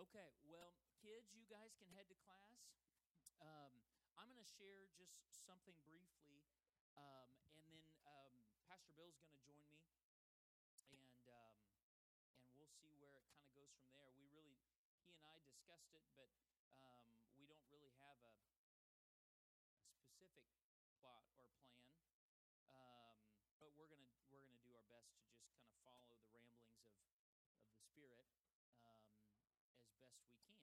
Okay, well, kids, you guys can head to class. I'm going to share just something briefly, and then Pastor Bill's going to join me. It, but we don't really have a specific plot or plan. But we're gonna do our best to just kind of follow the ramblings of the Spirit as best we can. Excuse me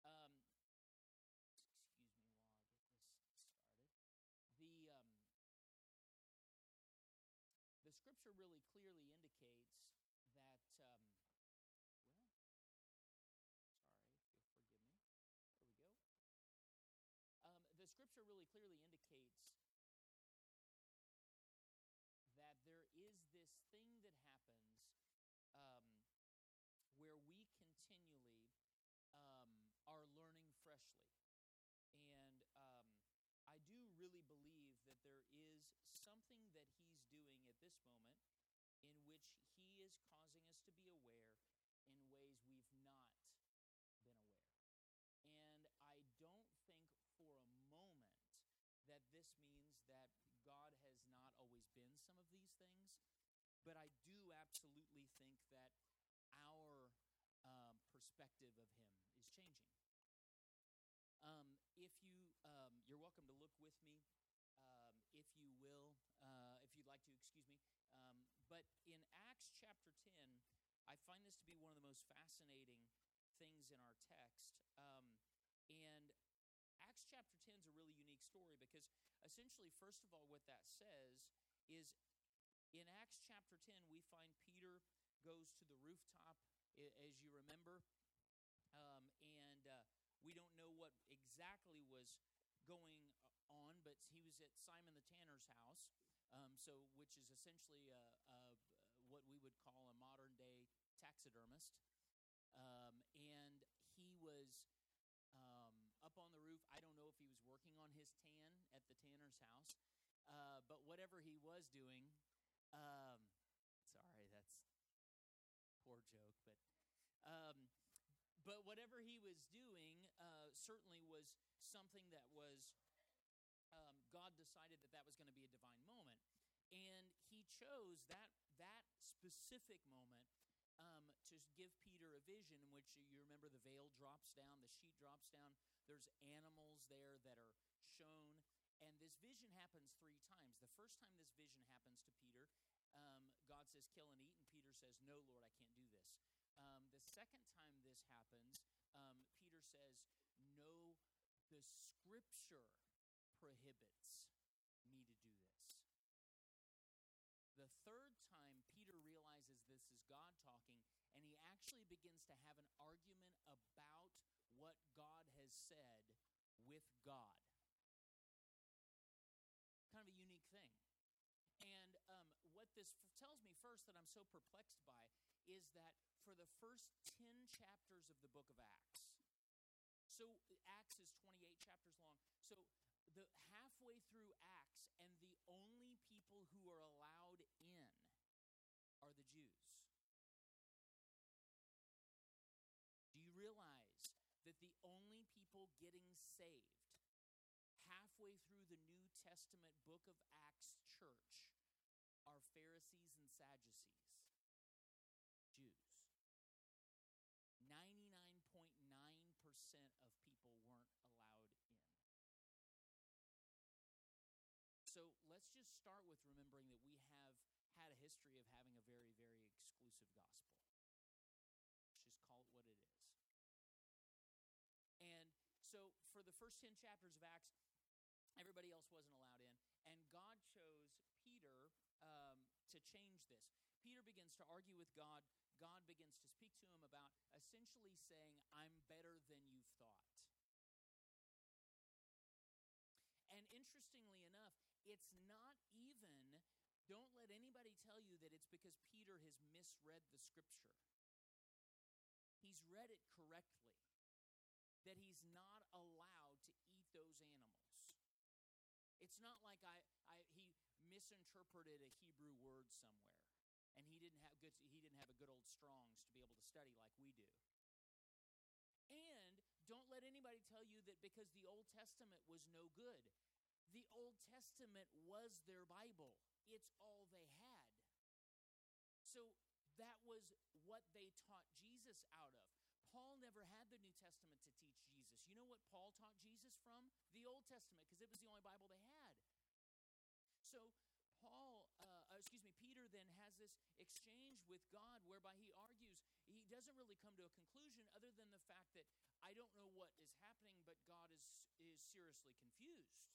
while I get this started. The Scripture really clearly indicates that. Scripture really clearly indicates that there is this thing that happens where we continually are learning freshly. And I do really believe that there is something that he's doing at this moment in which he is causing us to be aware in ways we've not been aware. And I don't think for a that this means that God has not always been some of these things, but I do absolutely think that our perspective of Him is changing. You're welcome to look with me, if you will, if you'd like to, excuse me. But in Acts chapter 10, I find this to be one of the most fascinating things in our text, and Acts chapter 10 is a really unique story because essentially, first of all, what that says is in Acts chapter 10, we find Peter goes to the rooftop, as you remember, and we don't know what exactly was going on, but he was at Simon the Tanner's house, which is essentially what we would call a modern-day taxidermist, and he was up on the roof. I don't know if he was working on his tan at the tanner's house, but whatever he was doing, sorry, that's a poor joke, but whatever he was doing certainly was something that was, God decided that was going to be a divine moment, and he chose that specific moment to give Peter a vision in which you remember the veil drops down, the sheet drops down, there's animals there that are shown, and this vision happens three times. The first time this vision happens to Peter, God says, kill and eat, and Peter says, no, Lord, I can't do this. The second time this happens, Peter says, no, the Scripture prohibits me to do this. The third time, Peter realizes this is God talking, and he actually begins to have an argument about what God has said with God. Kind of a unique thing. And what this tells me first that I'm so perplexed by is that for the first 10 chapters of the book of Acts, so Acts is 28 chapters long, so the halfway through Acts, and the only people who are allowed in are the Jews. Realize that the only people getting saved halfway through the New Testament book of Acts church are Pharisees and Sadducees, Jews. 99.9% of people weren't allowed in. So let's just start with remembering that we have had a history of having a very, very exclusive gospel. Let's just call it what it is. So for the first 10 chapters of Acts, everybody else wasn't allowed in, and God chose Peter to change this. Peter begins to argue with God. God begins to speak to him about essentially saying, I'm better than you've thought. And interestingly enough, it's not even, don't let anybody tell you that it's because Peter has misread the Scripture. read it correctly, that he's not allowed to eat those animals. It's not like he misinterpreted a Hebrew word somewhere, and he didn't have a good old Strong's to be able to study like we do. And don't let anybody tell you that because the Old Testament was no good. The Old Testament was their Bible. It's all they had. So that was what they taught Jesus out of. Paul never had the New Testament to teach Jesus. You know what Paul taught Jesus from? The Old Testament, because it was the only Bible they had. So Peter then has this exchange with God whereby he argues. He doesn't really come to a conclusion other than the fact that I don't know what is happening, but God is seriously confused.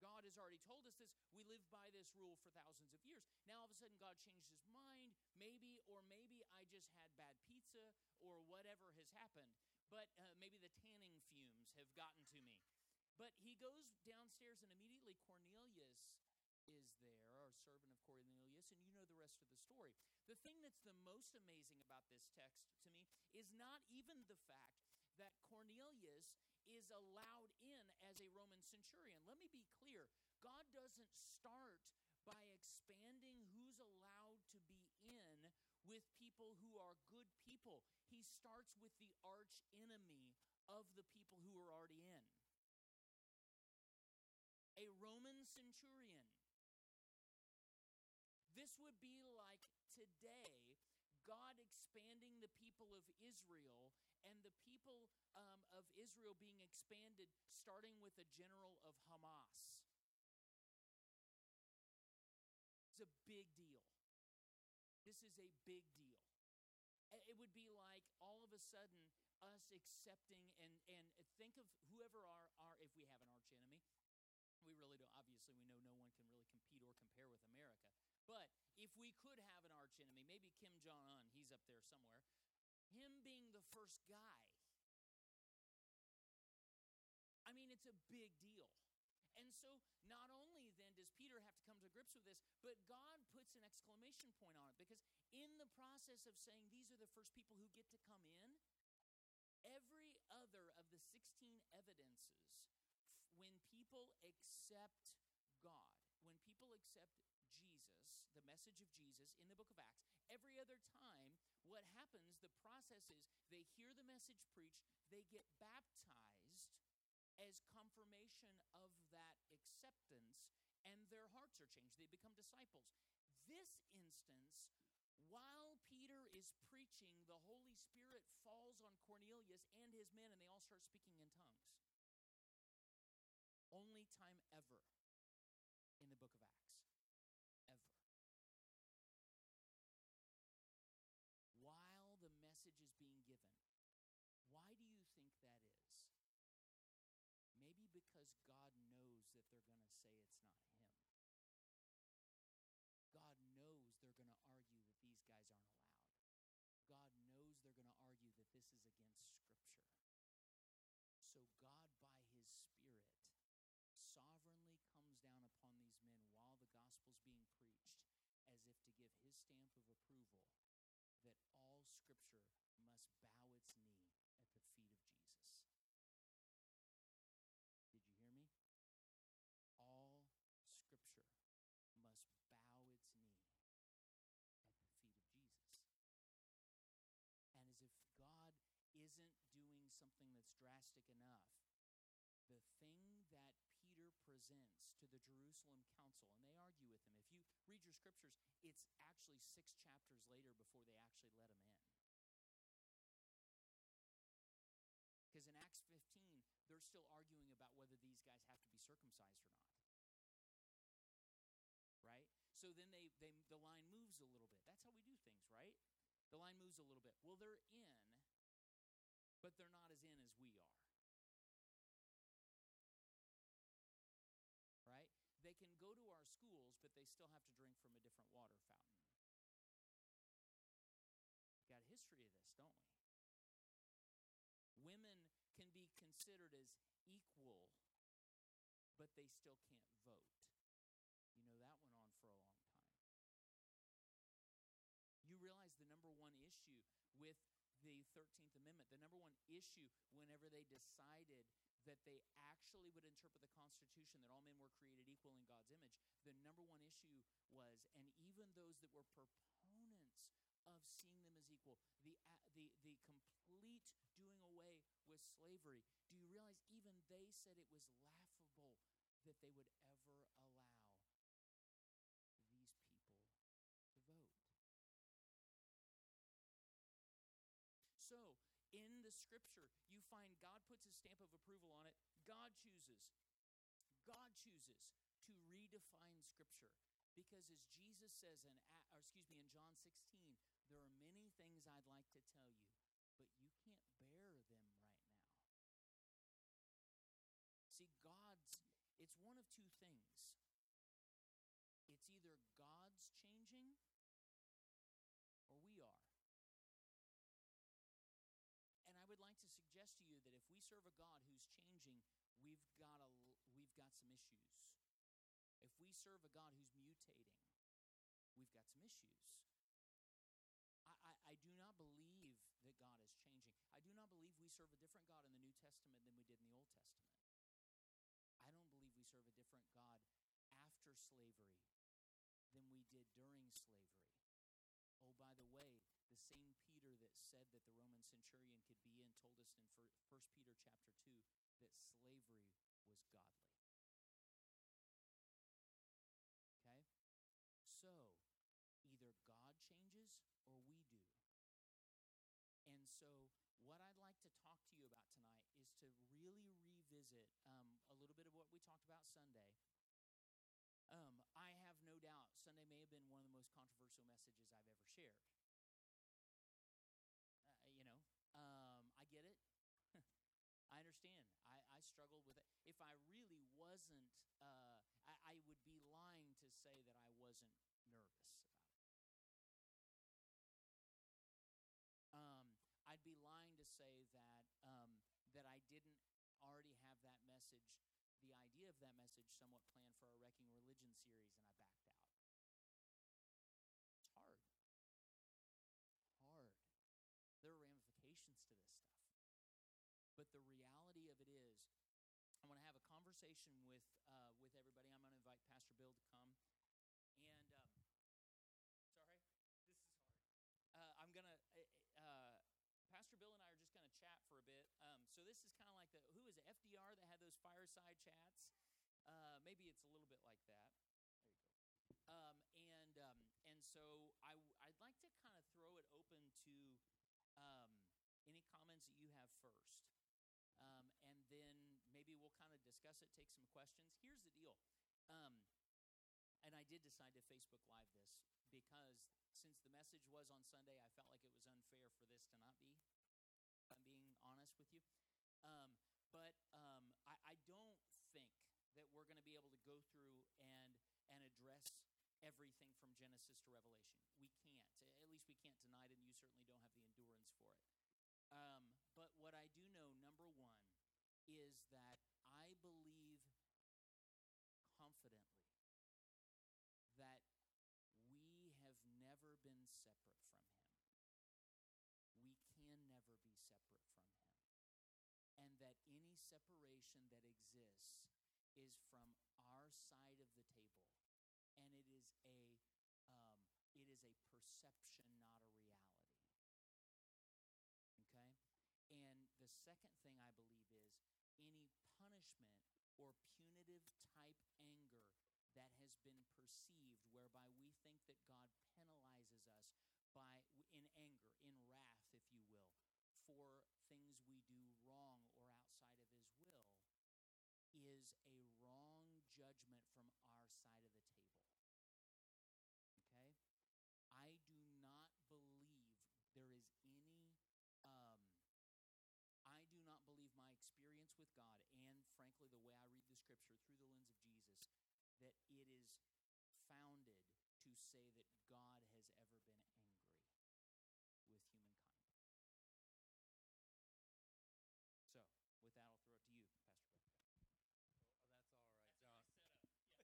God has already told us this. We lived by this rule for thousands of years. Now, all of a sudden, God changed his mind. Maybe I just had bad pizza or whatever has happened. But maybe the tanning fumes have gotten to me. But he goes downstairs, and immediately Cornelius is there, a servant of Cornelius, and you know the rest of the story. The thing that's the most amazing about this text to me is not even the fact that Cornelius is allowed in as a Roman centurion. Let me be clear. God doesn't start by expanding who's allowed to be in with people who are good people. He starts with the arch enemy of the people who are already in. A Roman centurion. This would be like today, God expanding the people of Israel and the people of Israel being expanded, starting with a general of Hamas. It's a big deal. This is a big deal. It would be like all of a sudden us accepting and think of whoever our if we have an arch enemy. We really don't. Obviously, we know no one can really compete or compare with America. But if we could have an arch enemy, maybe Kim Jong-un, he's up there somewhere, him being the first guy. I mean, it's a big deal. And so not only then does Peter have to come to grips with this, but God puts an exclamation point on it. Because in the process of saying these are the first people who get to come in, every other of the 16 evidences, when people accept God, when people accept Jesus, the message of Jesus in the book of Acts, every other time, what happens, the process is they hear the message preached, they get baptized as confirmation of that acceptance, and their hearts are changed. They become disciples. This instance, while Peter is preaching, the Holy Spirit falls on Cornelius and his men, and they all start speaking in tongues. Only time ever in the book of Acts. Ever. While the message is being given, why do you think that is? Maybe because God knows that they're going to say it's not him. God knows they're going to argue that these guys aren't allowed. God knows they're going to argue that this is against Scripture. So God, by his Spirit, sovereignly comes down upon these men while the gospel's being preached, as if to give his stamp of approval that all Scripture must bow its knee at the feet of Jesus. Did you hear me? All Scripture must bow its knee at the feet of Jesus. And as if God isn't doing something that's drastic enough, the thing that Peter presents to the Jerusalem council, and they argue with him. If you read your scriptures, it's actually 6 chapters later before they actually let him in. Because in Acts 15, they're still arguing about whether these guys have to be circumcised or not. Right? So then the line moves a little bit. That's how we do things, right? The line moves a little bit. Well, they're in, but they're not as in as we are. Right? They can go to our schools, but they still have to drink from a different water fountain. We've got a history of this, don't we? Women can be considered as equal, but they still can't vote. You know, that went on for a long time. You realize the number one issue with the 13th Amendment. The number one issue whenever they decided that they actually would interpret the Constitution, that all men were created equal in God's image, the number one issue was, and even those that were proponents of seeing them as equal, the complete doing away with slavery, do you realize even they said it was laughable that they would ever allow these people to vote? So, in the Scripture, you find God puts his stamp of approval on it. God chooses to redefine Scripture, because as Jesus says in John 16, there are many things I'd like to tell you, but you can't bear them right now. See, it's one of two things. It's either God's changing or we are. And I would like to suggest to you that if we serve a God who's changing, we've got some issues. If we serve a God who's mutating, we've got some issues. I do not believe that God is changing. I do not believe we serve a different God in the New Testament than we did in the Old Testament. I don't believe we serve a different God after slavery than we did during slavery. Oh, by the way, the same Peter that said that the Roman centurion could be in told us in 1 Peter chapter 2 that slavery was godly. Okay? So, either God changes or we do. And so, what I'd like to talk to you about tonight is to really revisit a little bit of what we talked about Sunday. I have no doubt Sunday may have been one of the most controversial messages I've ever shared. I get it. I understand. I struggled with it. If I really wasn't, I would be lying to say that I wasn't nervous about it. I'd be lying to say that that I didn't already have that message, the idea of that message, somewhat planned for our Wrecking Religion series, and I backed out. It's hard. There are ramifications to this stuff. But the reality of it is, I want to have a conversation with everybody. I'm going to invite Pastor Bill to come. And, sorry, this is hard. I'm going to, Pastor Bill and I are just going to chat for a bit. So this is kind of like who is it, FDR that had those fireside chats? Maybe it's a little bit like that. There you go. And so I'd like to kind of throw it open to any comments that you have first, and then maybe we'll kind of discuss it, take some questions. Here's the deal, and I did decide to Facebook Live this because since the message was on Sunday, I felt like it was unfair for this to not be, if I'm being honest with you. But I don't think that we're going to be able to go through and address everything from Genesis to Revelation. We can't. At least we can't tonight, and you certainly don't have the endurance for it. But what I do know, number one, is that I believe confidently that we have never been separate from Him. We can never be separate from Him. And that any separation that exists is from our side of the table. And it is a perception, not a reality. Okay? And the second thing I believe is any punishment or punitive type anger that has been perceived, whereby we think that God penalizes us in anger, in wrath, if you will, for things we do wrong or outside of His will, is a wrong judgment from our side of the table. Okay? I do not believe there is any, I do not believe my experience with God, and frankly the way I read the Scripture through the lens of Jesus, that it is founded to say that God has ever been angry with humankind. So, with that, I'll throw it to you, Pastor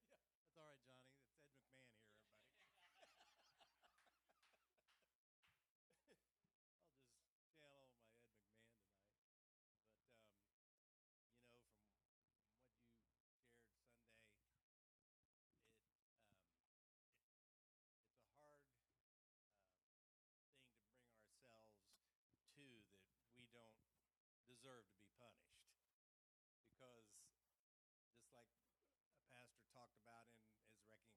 Bill. That's all right, John. Yeah. That's all right, Johnny. It's Ed McMahon here, everybody. I'll just deserve to be punished, because just like a pastor talked about in his Wrecking Religion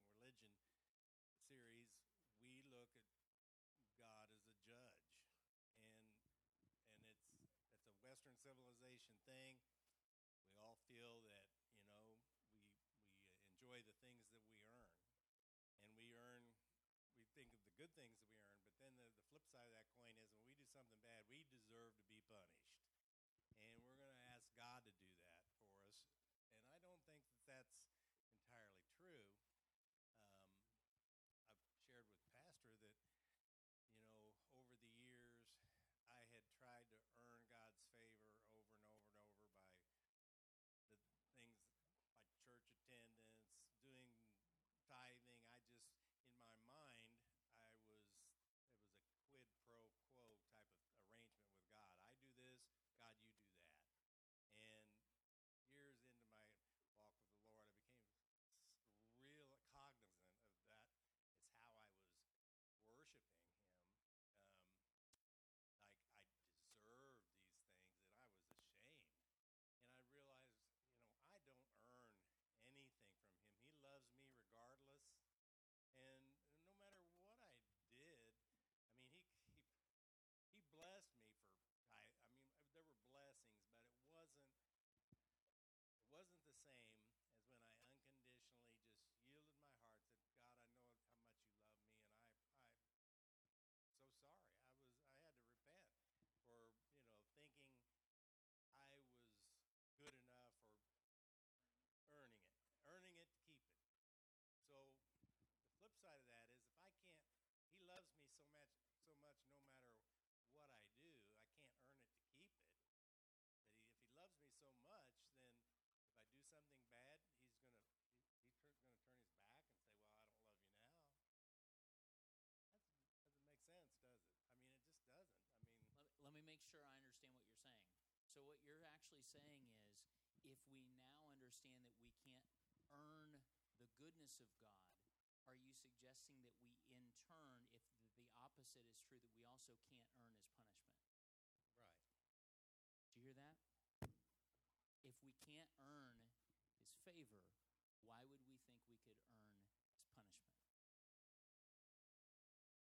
series, we look at God as a judge, and it's a Western civilization thing. We all feel that, you know, we enjoy the things that we earn, and we think of the good things that we earn, but then the flip side of that coin is when we do something bad, we deserve to be punished, and we're going to ask God to do that for us, and I don't think that that's entirely true. I've shared with Pastor that, you know, over the years, I had tried to earn God's favor over and over and over by the things like church attendance, doing tithing. I just, in my mind, it was a quid pro quo type of arrangement with God. I do this, God, you do that. And years into my walk with the Lord, I became real cognizant of that. It's how I was worshiping Him. Like, I deserved these things, and I was ashamed. And I realized, you know, I don't earn anything from Him. He loves me regardless. And no matter what I did, I mean, he blessed me for, I mean, there were blessings, but it wasn't the same as when I unconditionally just yielded my heart, said, God, I know how much you love me, and I'm so sorry. I had to repent for, you know, thinking I was good enough or earning it to keep it. So the flip side of that is, if I can't, He loves me so much, no matter what I do, I can't earn it to keep it. That if He loves me so much, then if I do something bad, He's gonna turn His back and say, well, I don't love you now. That doesn't make sense, does it? I mean, it just doesn't. I mean, let me make sure I understand what you're saying. So what you're actually saying is, if we now understand that we can't earn the goodness of God, are you suggesting that we, in turn, if the opposite is true, that we also can't earn His punishment? Right. Do you hear that? If we can't earn His favor, why would we think we could earn His punishment?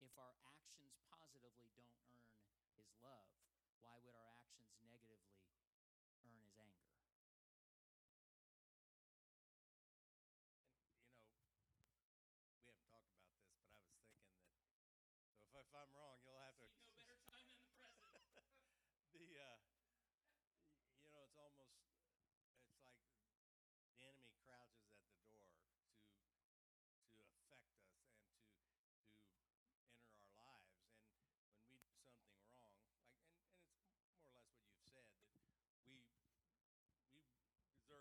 If our actions positively don't earn His love, why would our actions negatively earn His anger? And, you know, we haven't talked about this, but I was thinking that, so if I'm wrong, you'll have to... You know better time than the present. You know, it's almost, it's like the enemy crouches at the door to affect us and to enter our lives. And when we do something wrong, like, and it's more or less what you've said, that we deserve to be punished. We think we should be punished. So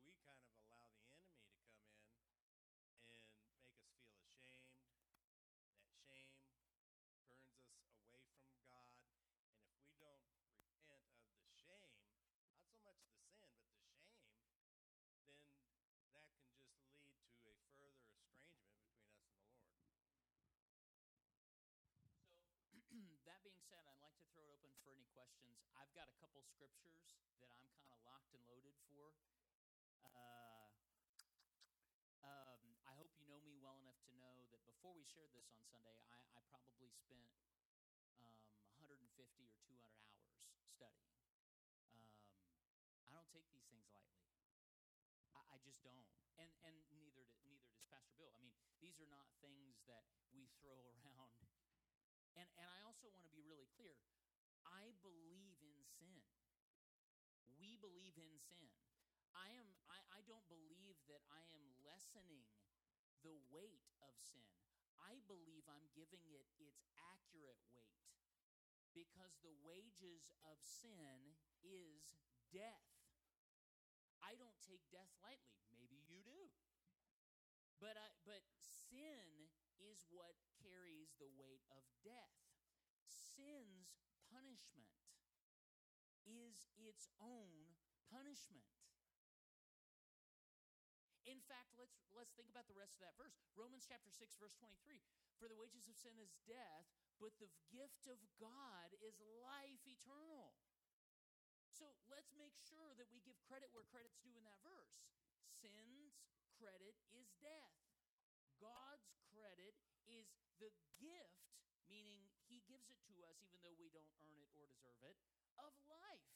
we kind of allow the enemy to come in and make us feel ashamed. That shame turns us away from God. And if we don't repent of the shame, not so much the sin, but the shame, then that can just lead to a further estrangement between us and the Lord. So, that being said, I'd like to throw it open for any questions. I've got a couple scriptures that I'm kind of locked and loaded for. I hope you know me well enough to know that before we shared this on Sunday, I probably spent 150 or 200 hours studying. I don't take these things lightly. I just don't, and neither does Pastor Bill. I mean, these are not things that we throw around. And I also want to be really clear. I believe in sin. We believe in sin. I don't believe that I am lessening the weight of sin. I believe I'm giving it its accurate weight, because the wages of sin is death. I don't take death lightly. Maybe you do. But sin is what carries the weight of death. Sin's punishment is its own punishment. In fact, let's think about the rest of that verse. Romans chapter 6, verse 23. For the wages of sin is death, but the gift of God is life eternal. So let's make sure that we give credit where credit's due in that verse. Sin's credit is death. God's credit is the gift, meaning he gives it to us even though we don't earn it or deserve it, of life.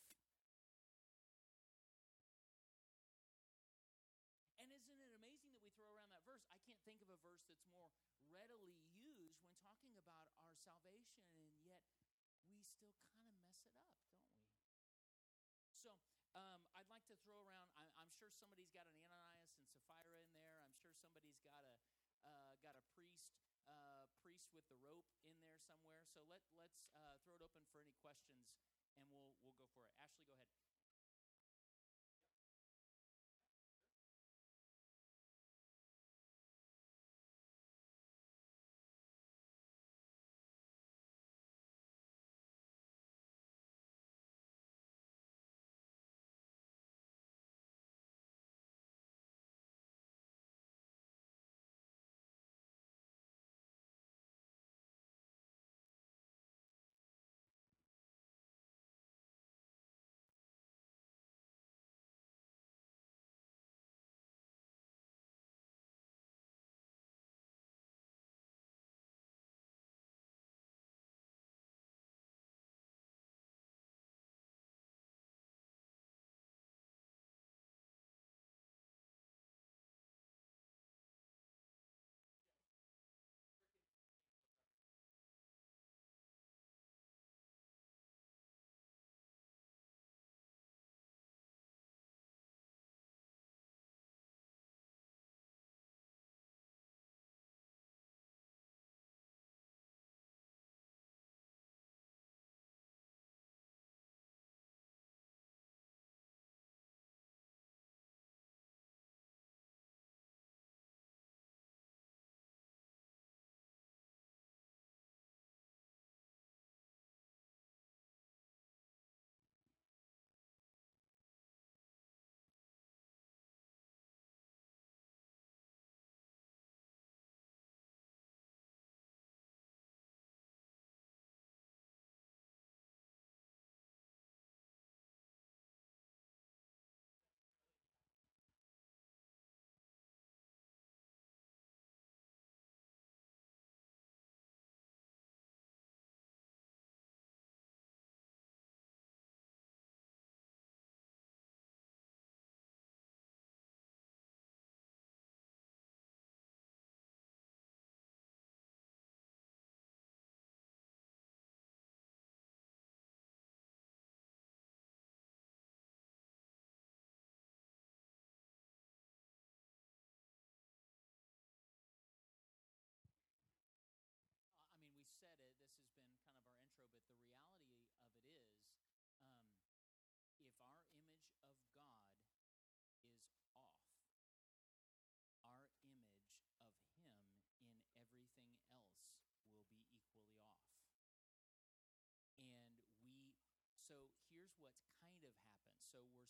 And isn't it amazing that we throw around that verse? I can't think of a verse that's more readily used when talking about our salvation, and yet we still kind of mess it up, don't we? So I'd like to throw around, I'm sure somebody's got an Ananias and Sapphira in there. I'm sure somebody's got a priest with the rope in there somewhere. So let's throw it open for any questions, and we'll go for it. Ashley, go ahead. Said it, this has been kind of our intro, but the reality of it is if our image of God is off, our image of him in everything else will be equally off. And so here's what's kind of happened. So we're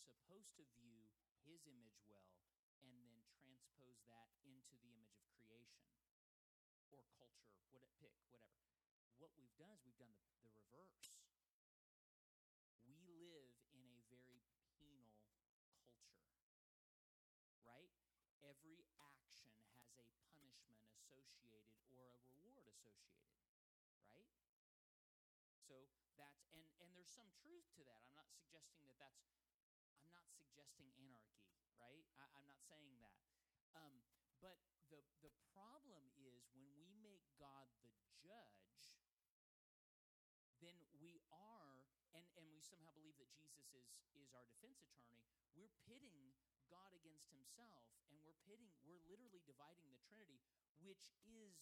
supposed to view his image well and then transpose that into the image of creation or culture, whatever. What we've done is we've done the reverse. We live in a very penal culture, right? Every action has a punishment associated or a reward associated, right? So that's, and there's some truth to that. I'm not suggesting anarchy, right? I'm not saying that. But the problem is when we make God the judge, then we are, and we somehow believe that Jesus is our defense attorney, we're pitting God against himself, and we're literally dividing the Trinity, which is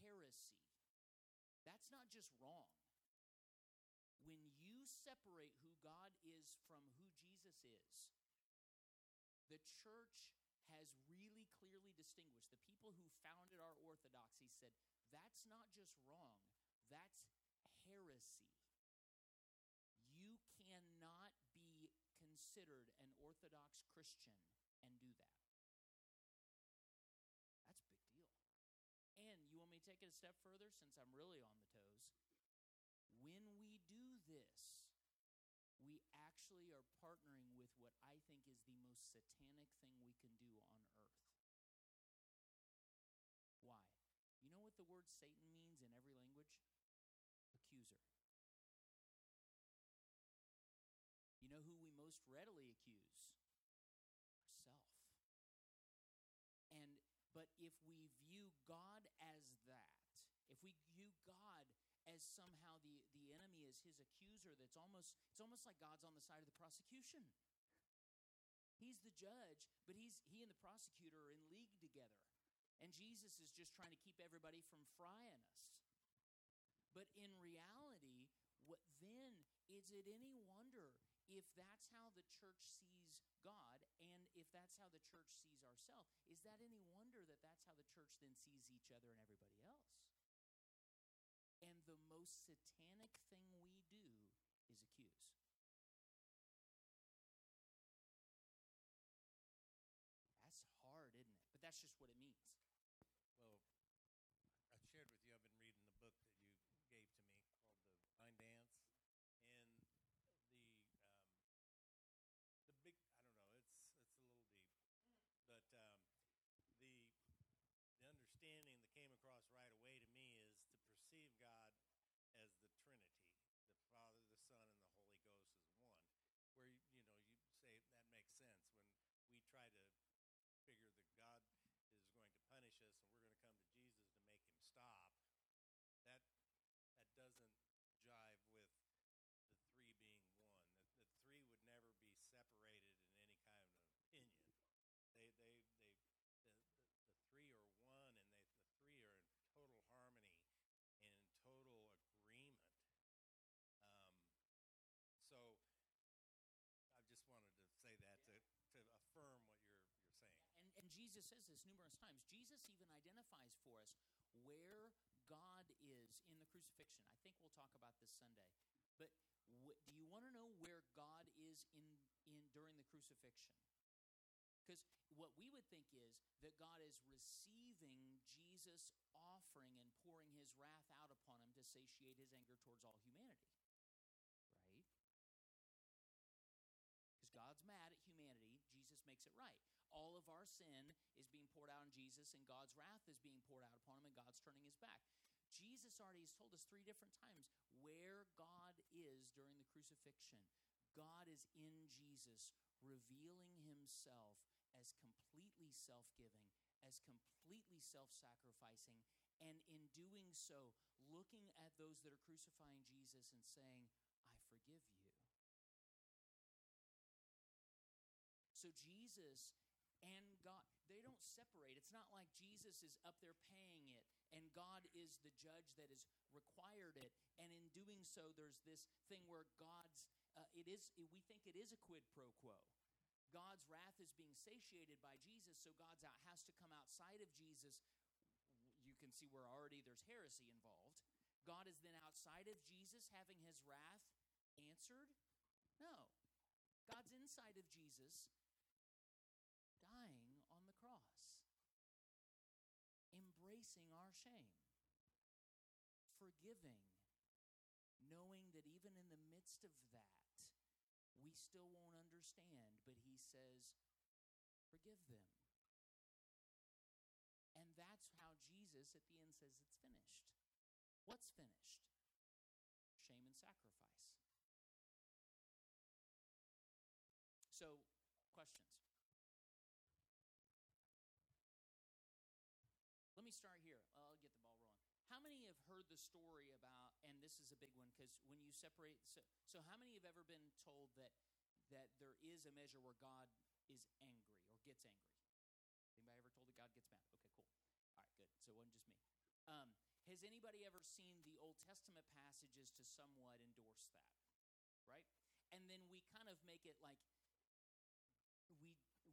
heresy. That's not just wrong. When you separate who God is from who Jesus is, the church has really clearly distinguished. The people who founded our orthodoxy said, that's not just wrong, that's heresy. You cannot be considered an Orthodox Christian and do that. That's a big deal. And you want me take it a step further, since I'm really on the toes? When we do this, we actually are partnering with what I think is the most satanic thing we can do on earth. Why? You know what the word Satan means in every language? Accuser. You know who we most readily accuse? Ourself. And but if we view God as that, if we view God as somehow the enemy is his accuser, that's almost, it's almost like God's on the side of the prosecution. He's the judge, but he and the prosecutor are in league together. And Jesus is just trying to keep everybody from frying us. But in reality, what then is it any wonder if that's how the church sees God and if that's how the church sees ourselves? Is that any wonder that that's how the church then sees each other and everybody else? And the most satanic thing we do is accuse. That's hard, isn't it? But that's just what it means. Well, I shared with you, I've been reading the book that you gave to me called The Blind Dance. And the big, I don't know, it's a little deep. But the understanding that came across right away to me is to perceive God as the Trinity, the Father, the Son, and the Holy Ghost as one. Where, you say that makes sense. When we try to figure that God is going to punish us and we're going to come to Jesus to make him stop, that doesn't jive with the three being one. The three would never be separated in any kind of opinion. The three are one, and the three are in total harmony and in total agreement. So I just wanted to say that to affirm what you're saying. And Jesus says this numerous times. Jesus even identifies for us where God is in the crucifixion. I think we'll talk about this Sunday. But do you want to know where God is in during the crucifixion? Because what we would think is that God is receiving Jesus' offering and pouring his wrath out upon him to satiate his anger towards all humanity, right? Because God's mad at humanity, Jesus makes it right. All of our sin is being poured out on Jesus, and God's wrath is being poured out upon him, and God's turning his back. Jesus already has told us 3 different times where God is during the crucifixion. God is in Jesus, revealing himself as completely self-giving, as completely self-sacrificing, and in doing so, looking at those that are crucifying Jesus and saying, I forgive you. So Jesus and God, they don't separate. It's not like Jesus is up there paying it and God is the judge that has required it. And in doing so, there's this thing where God's, we think it is a quid pro quo. God's wrath is being satiated by Jesus, so God's out has to come outside of Jesus. You can see where already there's heresy involved. God is then outside of Jesus having his wrath answered? No. God's inside of Jesus dying on the cross, embracing our shame, forgiving, knowing that even in the midst of that, we still won't understand, but he says, forgive them. And that's how Jesus at the end says it's finished. What's finished? Shame and sacrifice. So, questions? Let me start here. I'll get the ball rolling. How many have heard the story about, and this is a big one, because when you separate, so how many have ever been told that there is a measure where God is angry or gets angry? Anybody ever told that God gets mad? Okay, cool. All right, good. So it wasn't just me. Has anybody ever seen the Old Testament passages to somewhat endorse that, right? And then we kind of make it like,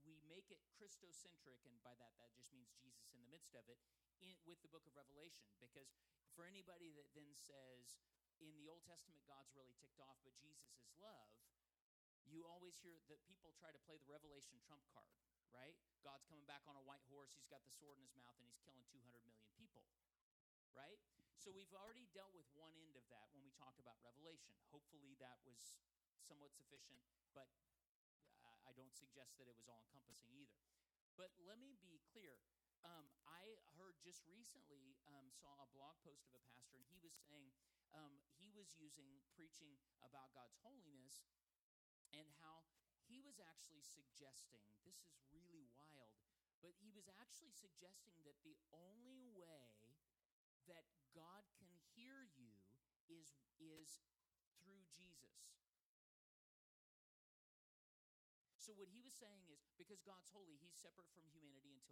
we make it Christocentric, and by that just means Jesus in the midst of it, with the book of Revelation. Because for anybody that then says, in the Old Testament, God's really ticked off, but Jesus is love, you always hear that people try to play the Revelation trump card, right? God's coming back on a white horse, he's got the sword in his mouth, and he's killing 200 million people. right? So we've already dealt with one end of that when we talked about Revelation. Hopefully that was somewhat sufficient, but I don't suggest that it was all-encompassing either. But let me be clear. I heard just recently, saw a blog post of a pastor, and he was saying he was preaching about God's holiness and how he was actually suggesting, this is really wild, but he was actually suggesting that the only way that God can hear you is through Jesus. So what he was saying is, because God's holy, he's separate from humanity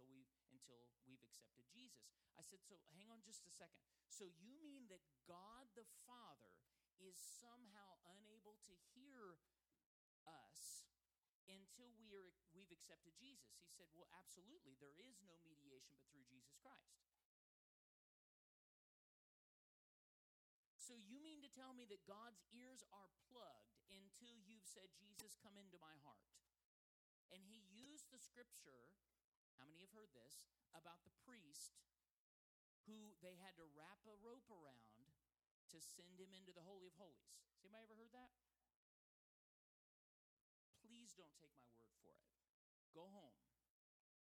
until we've accepted Jesus. I said, so hang on just a second. So you mean that God the Father is somehow unable to hear us until we've accepted Jesus? He said, well, absolutely. There is no mediation but through Jesus Christ. So you mean to tell me that God's ears are plugged until you've said, Jesus, come into my heart? And he used the scripture, how many have heard this, about the priest who they had to wrap a rope around to send him into the Holy of Holies. Has anybody ever heard that? Please don't take my word for it. Go home.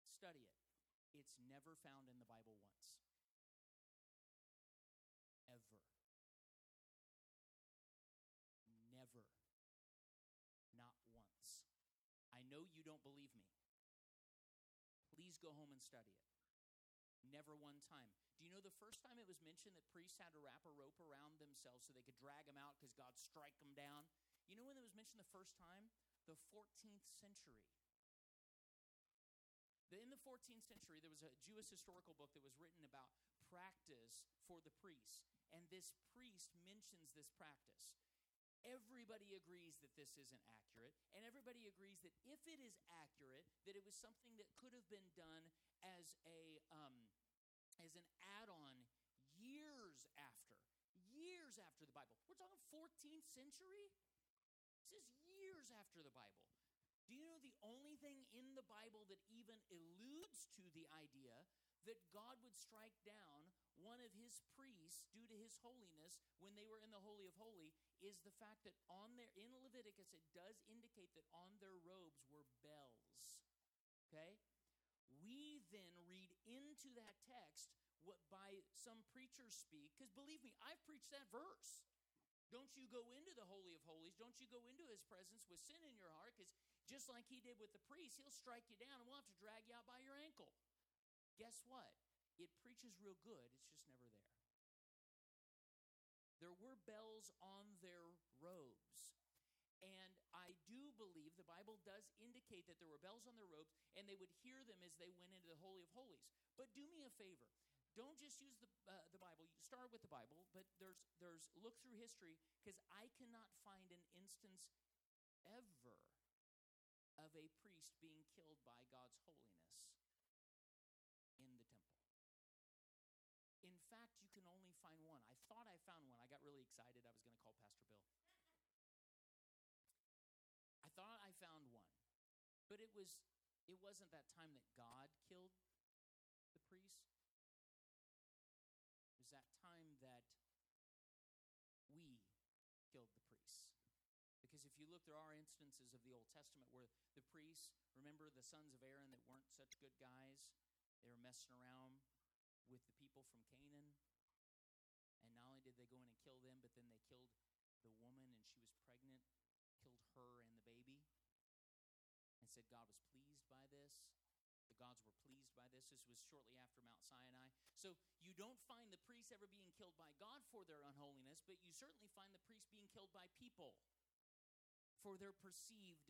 Study it. It's never found in the Bible once. Ever. Never. Not once. I know you don't believe me. Please go home and study it. Never one time. Do you know the first time it was mentioned that priests had to wrap a rope around themselves so they could drag them out because God strike them down? You know when it was mentioned the first time? The 14th century. In the 14th century, there was a Jewish historical book that was written about practice for the priests. And this priest mentions this practice. Everybody agrees that this isn't accurate. And everybody agrees that if it is accurate, that it was something that could have been done as an add-on years after the Bible. We're talking 14th century? This is years after the Bible. Do you know the only thing in the Bible that even alludes to the idea that God would strike down one of his priests due to his holiness when they were in the Holy of Holies is the fact that in Leviticus, it does indicate that on their robes were bells. Okay? We then read into that text what by some preachers speak, because believe me, I've preached that verse. Don't you go into the Holy of Holies. Don't you go into his presence with sin in your heart, because just like he did with the priest, he'll strike you down and we'll have to drag you out by your ankle. Guess what? It preaches real good. It's just never there. There were bells on their robes. And I do believe the Bible does indicate that there were bells on their robes and they would hear them as they went into the Holy of Holies. But do me a favor. Don't just use the Bible. You start with the Bible, but there's look through history, because I cannot find an instance ever of a priest being killed by God's holiness in the temple. In fact, you can only find one. I thought I found one. I got really excited. I was going to call Pastor Bill. I thought I found one, but it wasn't that time that God killed the priest. It was that time that we killed the priests. Because if you look, there are instances of the Old Testament where the priests, remember the sons of Aaron that weren't such good guys? They were messing around with the people from Canaan. And not only did they go in and kill them, but then they killed the woman, and she was pregnant, killed her and the baby, and said God was pleased by this. The gods were pleased by this. This was shortly after Mount Sinai. So you don't find the priests ever being killed by God for their unholiness, but you certainly find the priests being killed by people for their perceived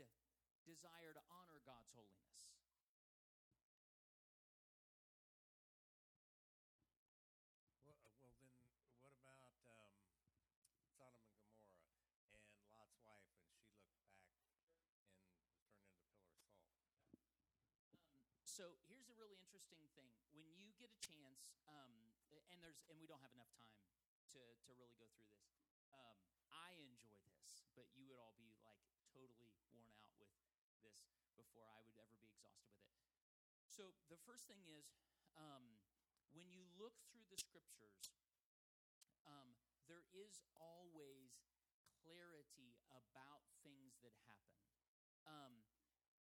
desire to honor God's holiness. Well then what about Sodom and Gomorrah and Lot's wife, and she looked back and was turned into a pillar of salt? So here's a really interesting thing. When you get a chance, and we don't have enough time to really go through this. I enjoy this, but you would all be like totally worn out with this before I would ever be exhausted with it. So the first thing is when you look through the scriptures, is always clarity about things that happen.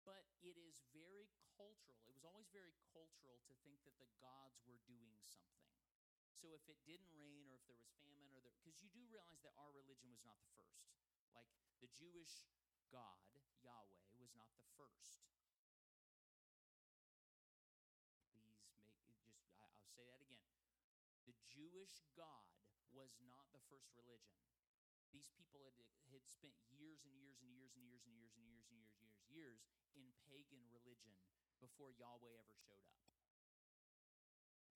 But it is very cultural. It was always very cultural to think that the gods were doing something. So if it didn't rain or if there was famine, or because you do realize that our religion was not the first. Like the Jewish God, Yahweh, was not the first. I'll say that again. The Jewish God was not the first religion. These people had spent years in pagan religion before Yahweh ever showed up.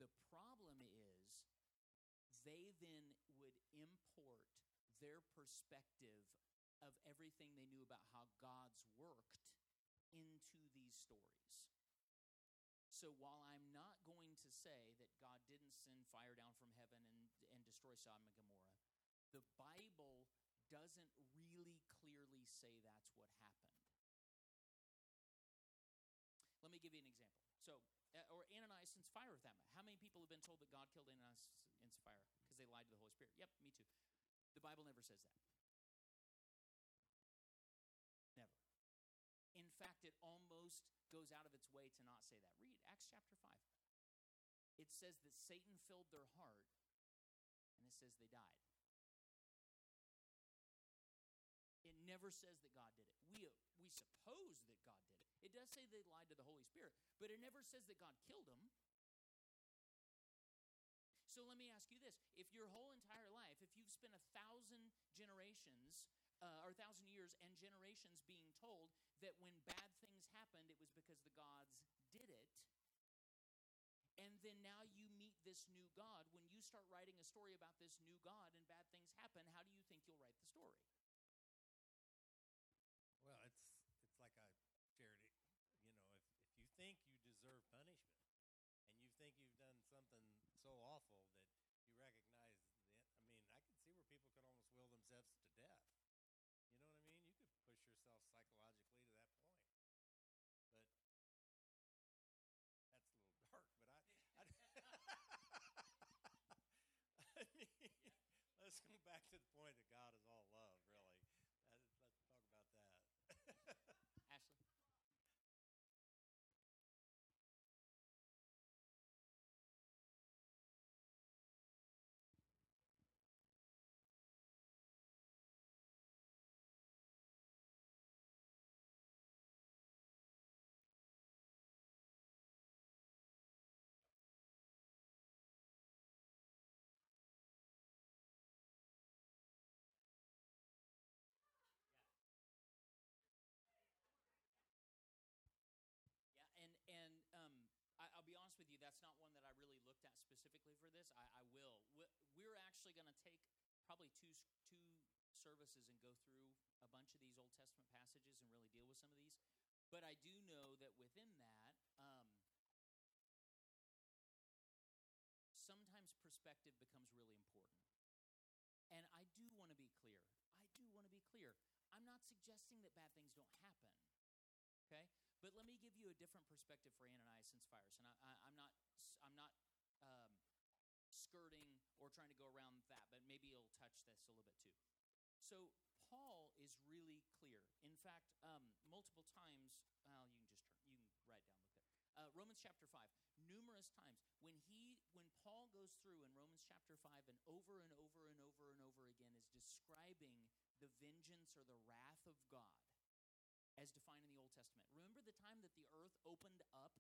The problem is they then would import their perspective of everything they knew about how gods worked into these stories. So while I'm not going to say that God didn't send fire down from heaven and destroy Sodom and Gomorrah, the Bible doesn't really clearly say that's what happened. Let me give you an example. So, or Ananias and Sapphira with that. How many people have been told that God killed Ananias and Sapphira because they lied to the Holy Spirit? Yep, me too. The Bible never says that. Never. In fact, it almost goes out of its way to not say that. Read Acts chapter 5. It says that Satan filled their heart, and it says they died. Never says that God did it. We suppose that God did it. It does say they lied to the Holy Spirit, but it never says that God killed them. So let me ask you this. If your whole entire life, if you've spent 1,000 generations or 1,000 years and generations being told that when bad things happened, it was because the gods did it, and then now you meet this new God, when you start writing a story about this new God and bad things happen, how do you think you'll write the story? Punishment, and you think you've done something so awful that you recognize I can see where people could almost will themselves to death. You know what I mean? You could push yourself psychologically to that point. But that's a little dark, but I mean, let's go back to the point that God is all love, really. Let's talk about that. Ashley? With you, that's not one that I really looked at specifically for this. I will. We're actually going to take probably two services and go through a bunch of these Old Testament passages and really deal with some of these. But I do know that within that, sometimes perspective becomes really important. And I do want to be clear. I'm not suggesting that bad things don't happen. Okay? But let me give you a different perspective for Ananias and Sapphira. And I'm not skirting or trying to go around that, but maybe it'll touch this a little bit too. So Paul is really clear. In fact, multiple times, you can write down with it. Romans chapter 5, numerous times when Paul goes through in Romans chapter 5 and over and over again is describing the vengeance or the wrath of God as defined in the Old Testament. Remember the time that the earth opened up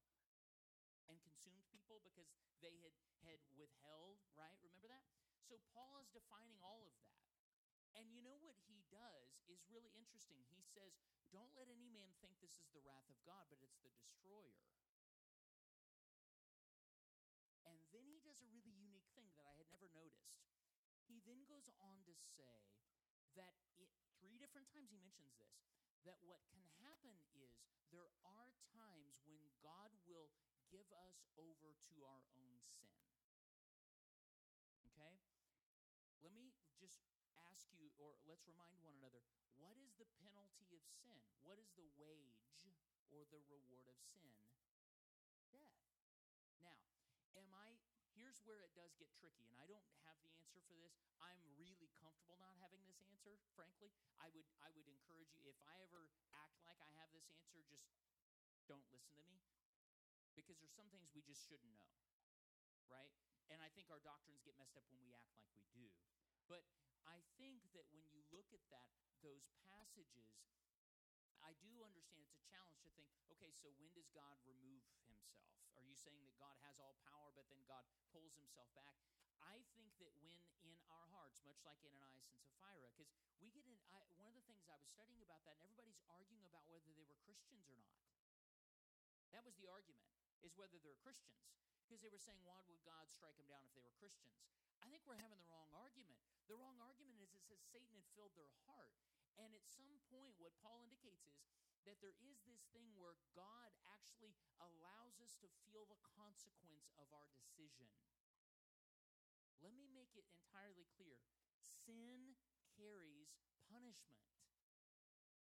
and consumed people because they had withheld, right? Remember that? So Paul is defining all of that. And you know what he does is really interesting. He says, don't let any man think this is the wrath of God, but it's the destroyer. And then he does a really unique thing that I had never noticed. He then goes on to say that three different times he mentions this, that what can happen is there are times when God will give us over to our own sin. Okay? Let me just ask you, or let's remind one another, what is the penalty of sin? What is the wage or the reward of sin? Death. Now, here's here's where it does get tricky, and I don't have the answer for this. I'm really comfortable not having this answer, frankly. I would encourage you, if I ever act like I have this answer, just don't listen to me, because there's some things we just shouldn't know, right? And I think our doctrines get messed up when we act like we do. But I think that when you look at those passages, I do understand it's a challenge to think, okay, so when does God remove himself? Are you saying that God has all power, but then God pulls himself back? I think that when in our hearts, much like Ananias and Sapphira, because we get in, one of the things I was studying about that, and everybody's arguing about whether they were Christians or not. That was the argument, is whether they're Christians, because they were saying, why would God strike them down if they were Christians? I think we're having the wrong argument. The wrong argument is it says Satan had filled their heart. And at some point, what Paul indicates is that there is this thing where God actually allows us to feel the consequence of our decision. Let me make it entirely clear. Sin carries punishment.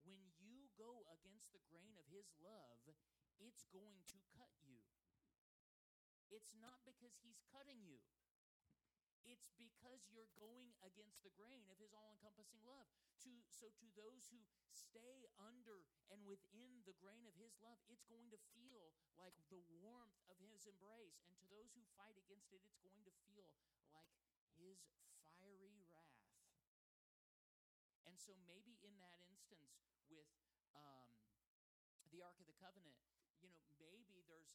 When you go against the grain of his love, it's going to cut you. It's not because he's cutting you. It's because you're going against the grain of his all-encompassing love. So to those who stay under and within the grain of his love, it's going to feel like the warmth of his embrace. And to those who fight against it, it's going to feel like his fiery wrath. And so maybe in that instance with the Ark of the Covenant, you know, maybe there's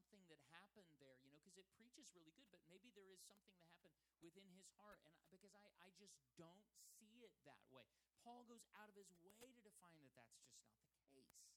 something that happened there, you know, because it preaches really good, but maybe there is something that happened within his heart, and because I just don't see it that way. Paul goes out of his way to define that that's just not the case. Dustin?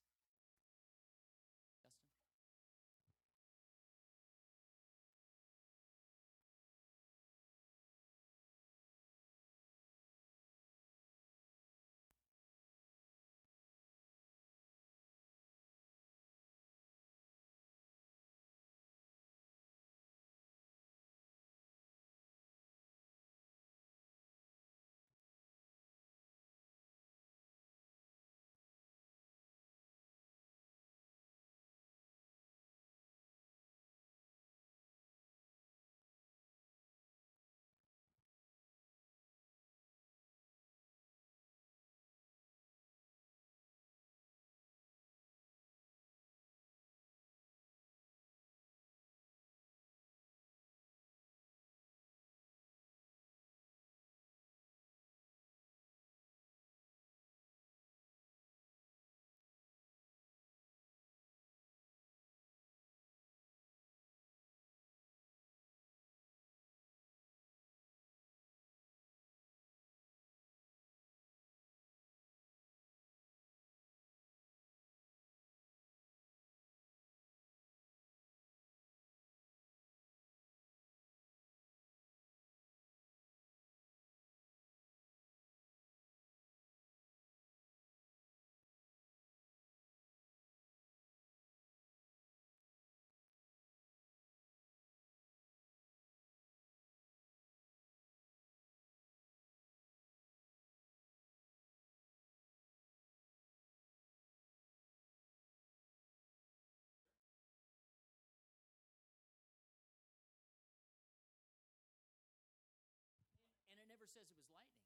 Says it was lightning.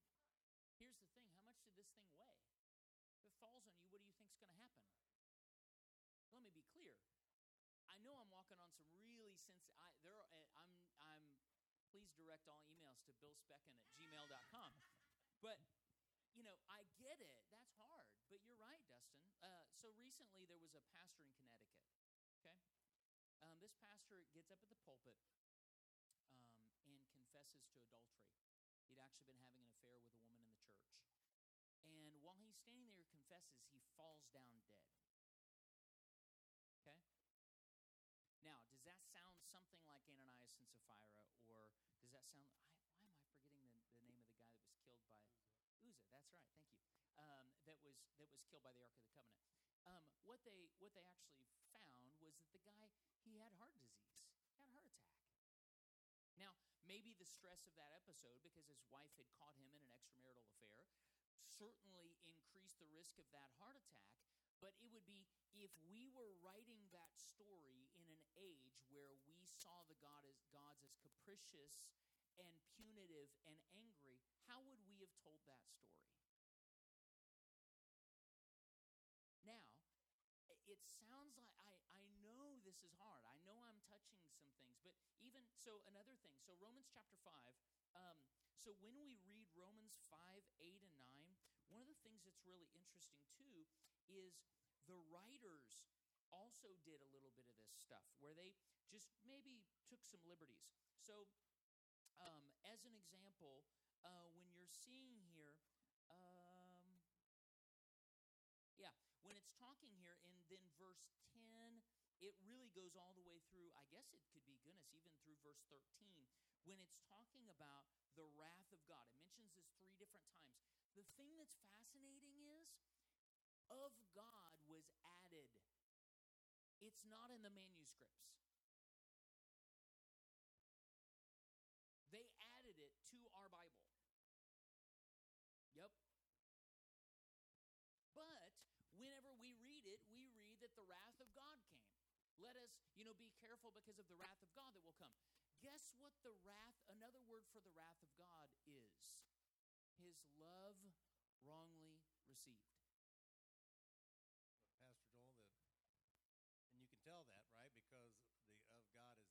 Here's the thing. How much did this thing weigh? If it falls on you, what do you think's going to happen? Let me be clear. I know I'm walking on some really sensitive. Please direct all emails to billspecken@gmail.com. But you know, I get it. That's hard. But you're right, Dustin. So recently there was a pastor in Connecticut. Okay, this pastor gets up at the pulpit and confesses to adultery. He'd actually been having an affair with a woman in the church. And while he's standing there and confesses, he falls down dead. Okay? Now, does that sound something like Ananias and Sapphira? Or does that sound... why am I forgetting the name of the guy that was killed by... Uzzah, that's right, thank you. That was killed by the Ark of the Covenant. What they actually found was that the guy, he had heart disease. He had a heart attack. Now, maybe the stress of that episode, because his wife had caught him in an extramarital affair, certainly increased the risk of that heart attack. But it would be if we were writing that story in an age where we saw the gods as capricious malicious and punitive and angry, how would we have told that story? Now, it sounds like, I know this is hard. I know I'm touching some things, but even, so another thing. So Romans chapter 5, so when we read Romans 5, 8, and 9, one of the things that's really interesting too is the writers also did a little bit of this stuff where they just maybe took some liberties. So as an example, when you're seeing here, when it's talking here in then verse 10, it really goes all the way through, I guess it could be, goodness, even through verse 13, when it's talking about the wrath of God. It mentions this three different times. The thing that's fascinating is, of God was added. It's not in the manuscripts. They added it to our Bible. Yep. But whenever we read it, we read that the wrath of God came. Let us, be careful because of the wrath of God that will come. Guess what the wrath, another word for the wrath of God is? His love wrongly received. Pastor Joel, and you can tell that, right? Because the of God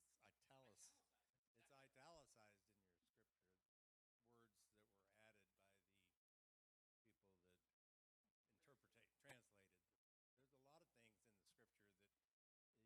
is italicized. It's italicized in your scripture. Words that were added by the people that translated. There's a lot of things in the scripture that you'll see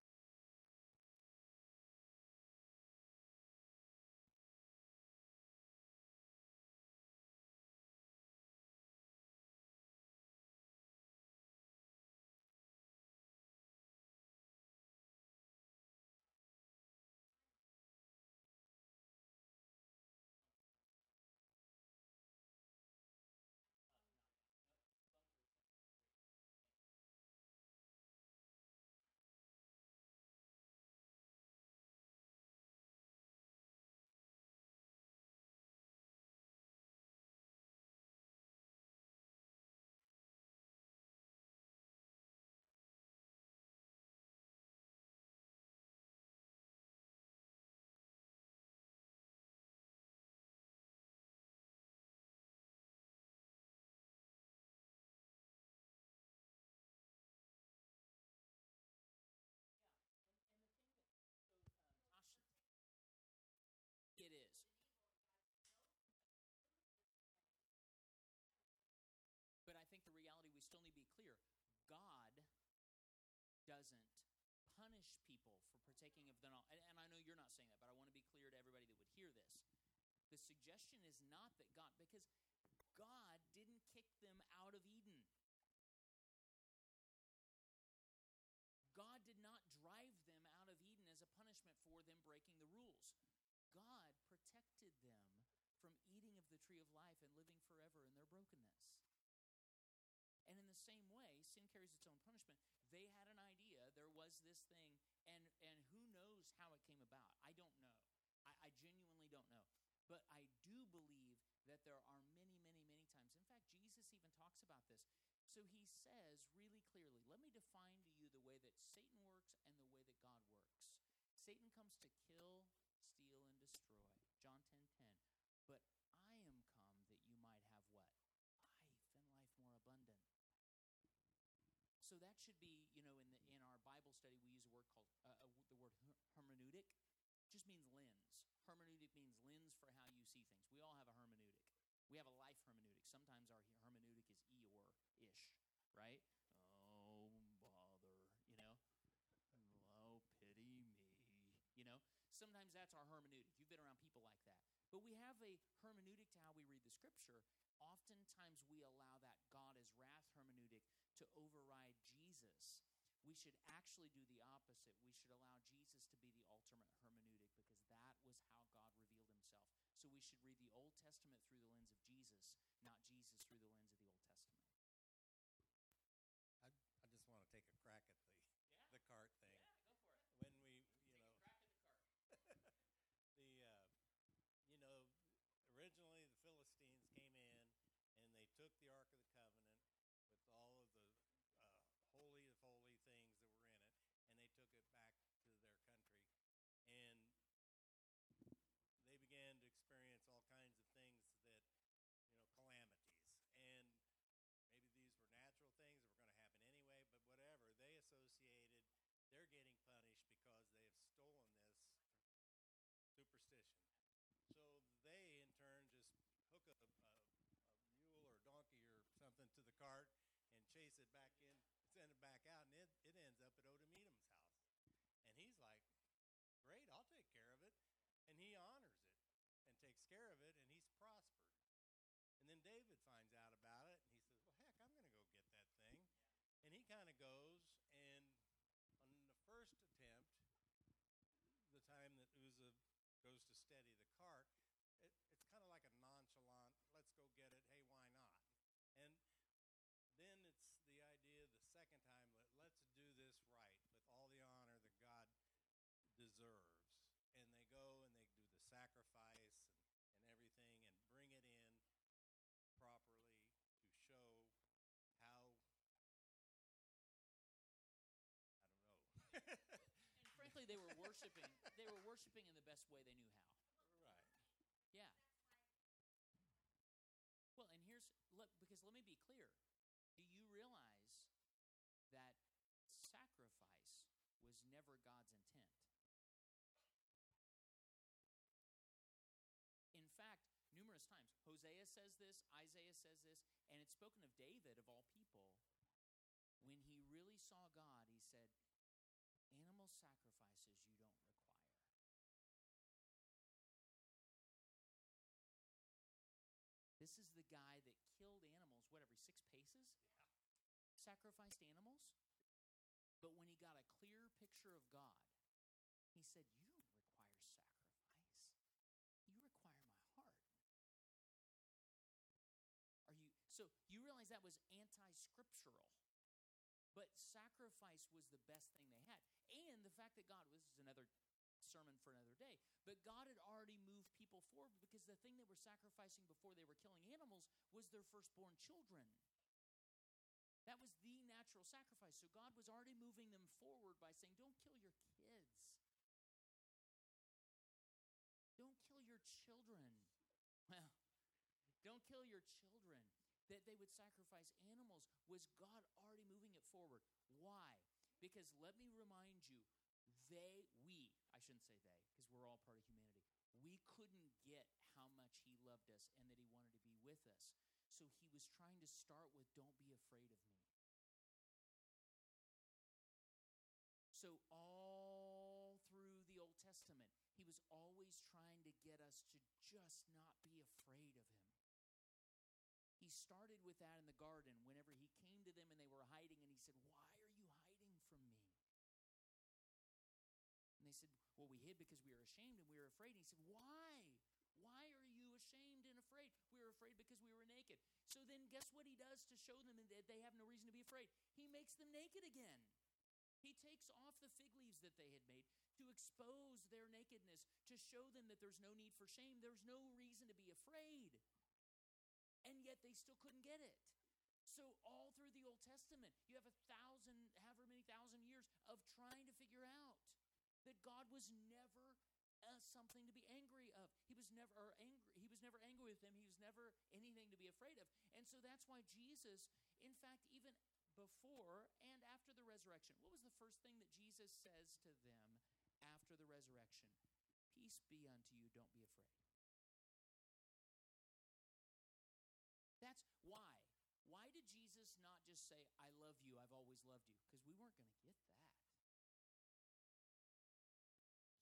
that we commonly, believe that's just exactly what the manuscript said, but it was for the translators to try to make it understandable. They added a couple words here and there. It is. But I think the reality, we still need to be clear. God doesn't punish people for partaking of the knowledge. And I know you're not saying that, but I want to be clear to everybody that would hear this. The suggestion is not that God, because God didn't kick them out of Eden. God did not drive them out of Eden as a punishment for them breaking the rules. God protected them from eating of the tree of life and living forever in their brokenness. And in the same way, sin carries its own punishment. They had an idea. There was this thing, and who knows how it came about. I don't know. I genuinely don't know. But I do believe that there are many, many, many times. In fact, Jesus even talks about this. So he says really clearly, let me define to you the way that Satan works and the way that God works. Satan comes to kill, steal, and destroy. John 10:10. But I am come that you might have what? Life, and life more abundant. So that should be, in our Bible study, we use a word called, the word hermeneutic. Just means lens. Hermeneutic means lens for how you see things. We all have a hermeneutic. We have a life hermeneutic. Sometimes our hermeneutic is Eeyore-ish, right? Oh, bother, Oh, pity me, Sometimes that's our hermeneutic. You've been around people like that. But we have a hermeneutic to how we read the scripture. Oftentimes we allow that God is wrath hermeneutic to override Jesus. We should actually do the opposite. We should allow Jesus to be the ultimate hermeneutic because that was how God revealed himself. So we should read the Old Testament through the lens back in, send it back out, and it ends up at Odom Edom's house. And he's like, great, I'll take care of it. And he honors it and takes care of it, and he's prospered. And then David finds out about it, and he says, well, heck, I'm going to go get that thing. And he kind of goes, and on the first attempt, the time that Uzzah goes to steady the cart, it's kind of like a nonchalant, let's go get it, hey, why not? And then it's the idea the second time, let's do this right with all the honor that God deserves. And they go and they do the sacrifice and everything and bring it in properly to show how, I don't know. And frankly, they were worshiping. They were worshiping in the best way they knew how. Right. Yeah. Well, and here's, because let me be clear. Do you realize that sacrifice was never God's intent? In fact, numerous times, Hosea says this, Isaiah says this, and it's spoken of David, of all people. When he really saw God, he said, animal sacrifices you don't require. This is the guy that killed animals, what, every 6 paces? Yeah. Sacrificed animals. But when he got a clear picture of God, he said, you don't require sacrifice. You require my heart. So you realize that was anti-scriptural. But sacrifice was the best thing they had. And the fact that God was, this is another sermon for another day, but God had already moved people forward, because the thing they were sacrificing before they were killing animals was their firstborn children. That was the natural sacrifice. So God was already moving them forward by saying, don't kill your kids. Don't kill your children. Well, don't kill your children. That they would sacrifice animals was God already moving it forward. Why? Because let me remind you, I shouldn't say they, because we're all part of humanity. We couldn't get how much he loved us and that he wanted to be with us. So he was trying to start with, don't be afraid of me. So all through the Old Testament, he was always trying to get us to just not be afraid of him. He started with that in the garden whenever he came to them and they were hiding, and he said, why are you hiding from me? And they said, well, we hid because we were ashamed and we were afraid. And he said, why? Why are you ashamed and afraid? We were afraid because we were naked. So then guess what he does to show them that they have no reason to be afraid? He makes them naked again. He takes off the fig leaves that they had made to expose their nakedness, to show them that there's no need for shame. There's no reason to be afraid. And yet they still couldn't get it. So all through the Old Testament, you have 1,000, however many thousand years of trying to figure out that God was never something to be angry of. He was never angry with him. He was never anything to be afraid of. And so that's why Jesus, in fact, even before and after the resurrection, what was the first thing that Jesus says to them after the resurrection? Peace be unto you. Don't be afraid. That's why. Why did Jesus not just say, I love you, I've always loved you? Because we weren't going to get that.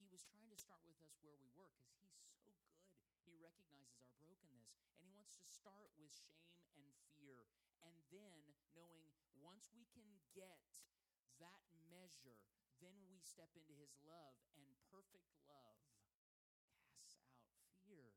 He was trying to start with us where we were, because he's so good. He recognizes our brokenness, and he wants to start with shame and fear, and then knowing once we can get that measure, then we step into his love, and perfect love casts out fear.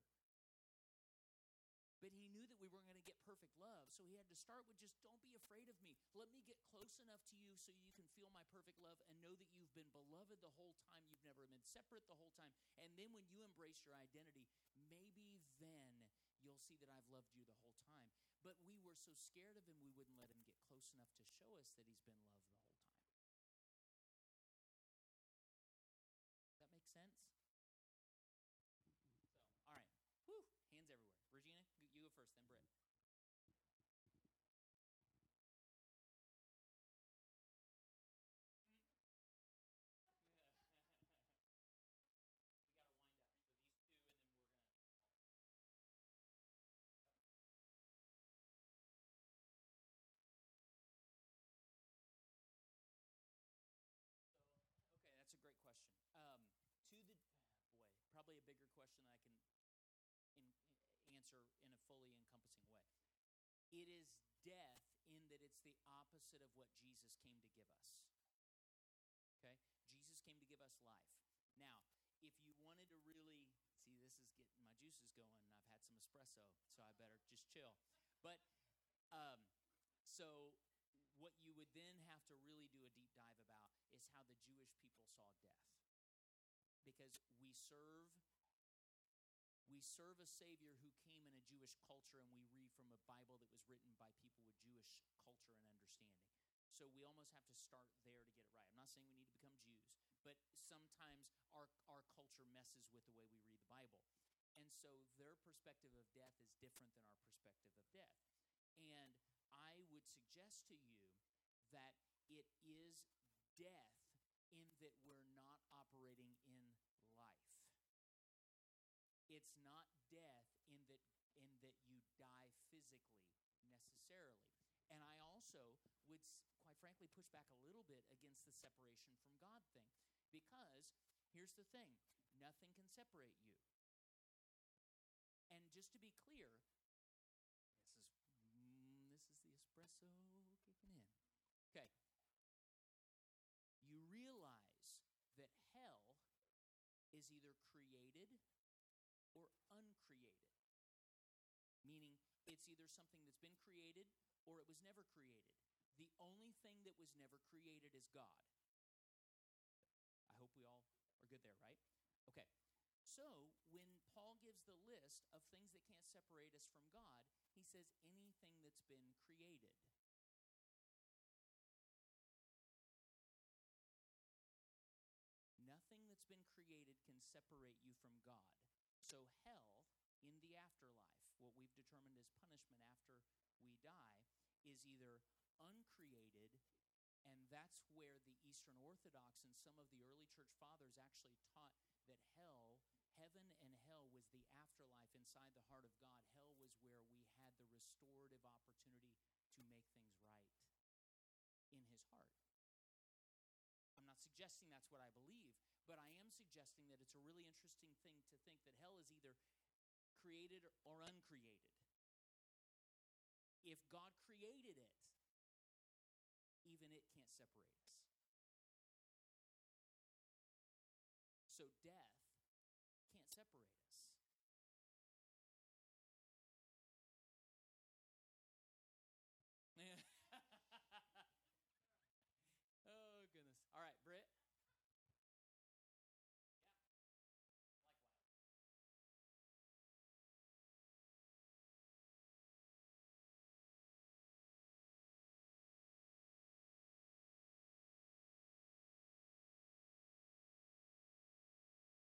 But he knew that we weren't going to get perfect love, so he had to start with just, don't be afraid of me. Let me get close enough to you so you can feel my perfect love and know that you've been beloved the whole time. You've never been separate the whole time. And then when you embrace your identity, maybe then you'll see that I've loved you the whole time. But we were so scared of him, we wouldn't let him get close enough to show us that he's been loved the whole time. That makes sense? So, all right. Whew. Hands everywhere. Regina, you go first, then Britt. We got to wind up with these two, and then we're going to... question I can answer in a fully encompassing way. It is death in that it's the opposite of what Jesus came to give us. Okay? Jesus came to give us life. Now, if you wanted to really, see, this is getting my juices going, and I've had some espresso, so I better just chill. But, so what you would then have to really do a deep dive about is how the Jewish people saw death. Because we serve a Savior who came in a Jewish culture, and we read from a Bible that was written by people with Jewish culture and understanding. So we almost have to start there to get it right. I'm not saying we need to become Jews, but sometimes our culture messes with the way we read the Bible. And so their perspective of death is different than our perspective of death. And I would suggest to you that it is death in that we're not operating in life. It's not death in that you die physically necessarily. And I also would, quite frankly, push back a little bit against the separation from God thing. Because, here's the thing, nothing can separate you. And just to be clear, this is the espresso kicking in. Okay. You realize that hell is either created or uncreated. Meaning, it's either something that's been created or it was never created. The only thing that was never created is God. I hope we all are good there, right? Okay. So, when Paul gives the list of things that can't separate us from God, he says anything that's been created. Nothing that's been created can separate you from God. So hell, in the afterlife, what we've determined as punishment after we die, is either uncreated, and that's where the Eastern Orthodox and some of the early church fathers actually taught that hell, heaven and hell was the afterlife inside the heart of God. Hell was where we had the restorative opportunity to make things right in his heart. I'm not suggesting that's what I believe, but I am suggesting that it's a really interesting thing to think that hell is either created or uncreated. If God created it, even it can't separate us. So death can't separate us. Oh, goodness. All right, Britt. Yeah. Likewise.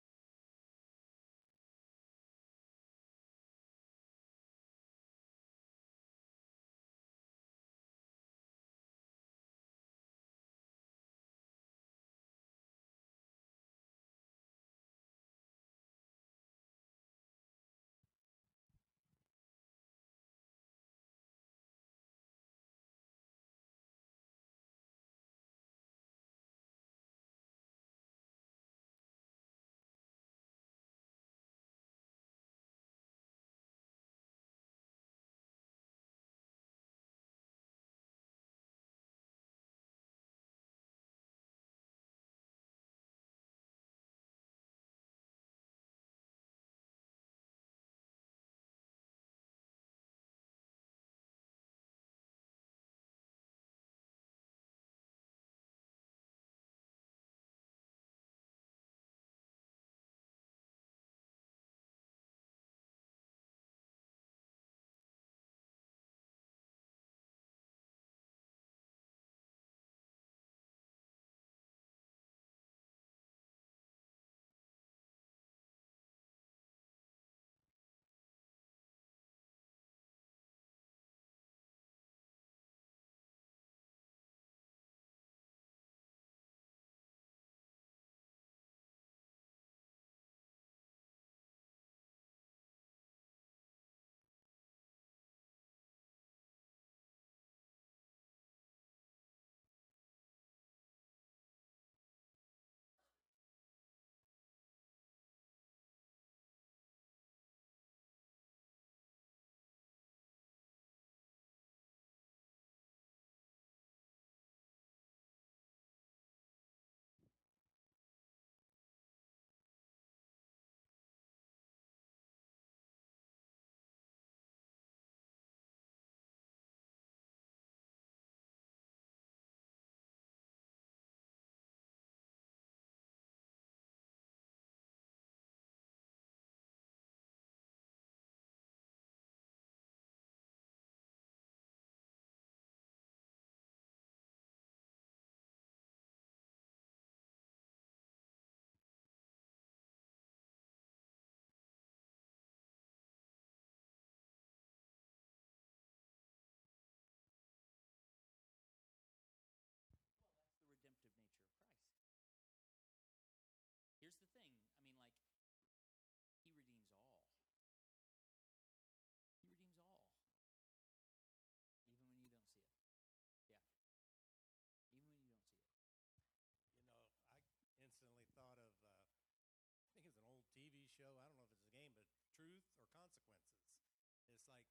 show. I don't know if it's a game, but truth or consequences. It's like,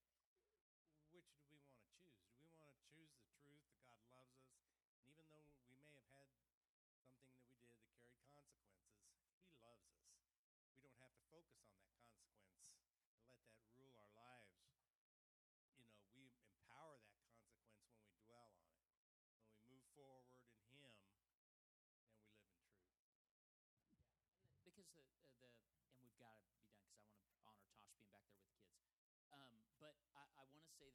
which do we want to choose? Do we want to choose the truth that God loves us? And even though we may have had something that we did that carried consequences, he loves us. We don't have to focus on that consequence and let that rule our lives. You know, we empower that consequence when we dwell on it, when we move forward in him, and we live in truth. Yeah. Because and we've got to be done because I want to honor Tosh being back there with the kids. But I want to say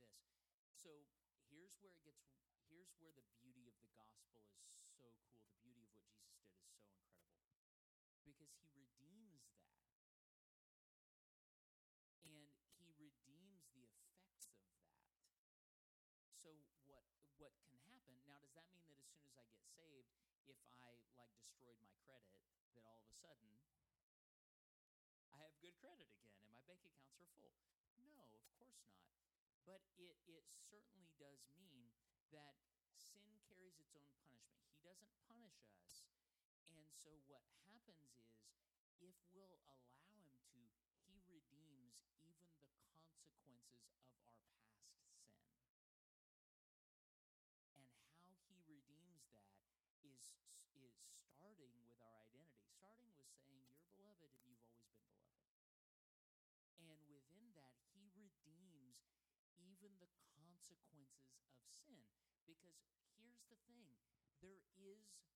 this. So here's where the beauty of the gospel is so cool. The beauty of what Jesus did is so incredible, because he redeems that. And he redeems the effects of that. So what can happen? Now, does that mean that as soon as I get saved, if I destroyed my credit, that all of a sudden I have good credit again and my bank accounts are full? No, of course not. But it certainly does mean that sin carries its own punishment. He doesn't punish us. And so what happens is, if we'll allow him to, he redeems even the consequences of our past sin. And how he redeems that is starting with our identity, starting with saying, you're beloved and you've always been beloved. And within that, he redeems even the consequences of sin. Because here's the thing, there is judgment.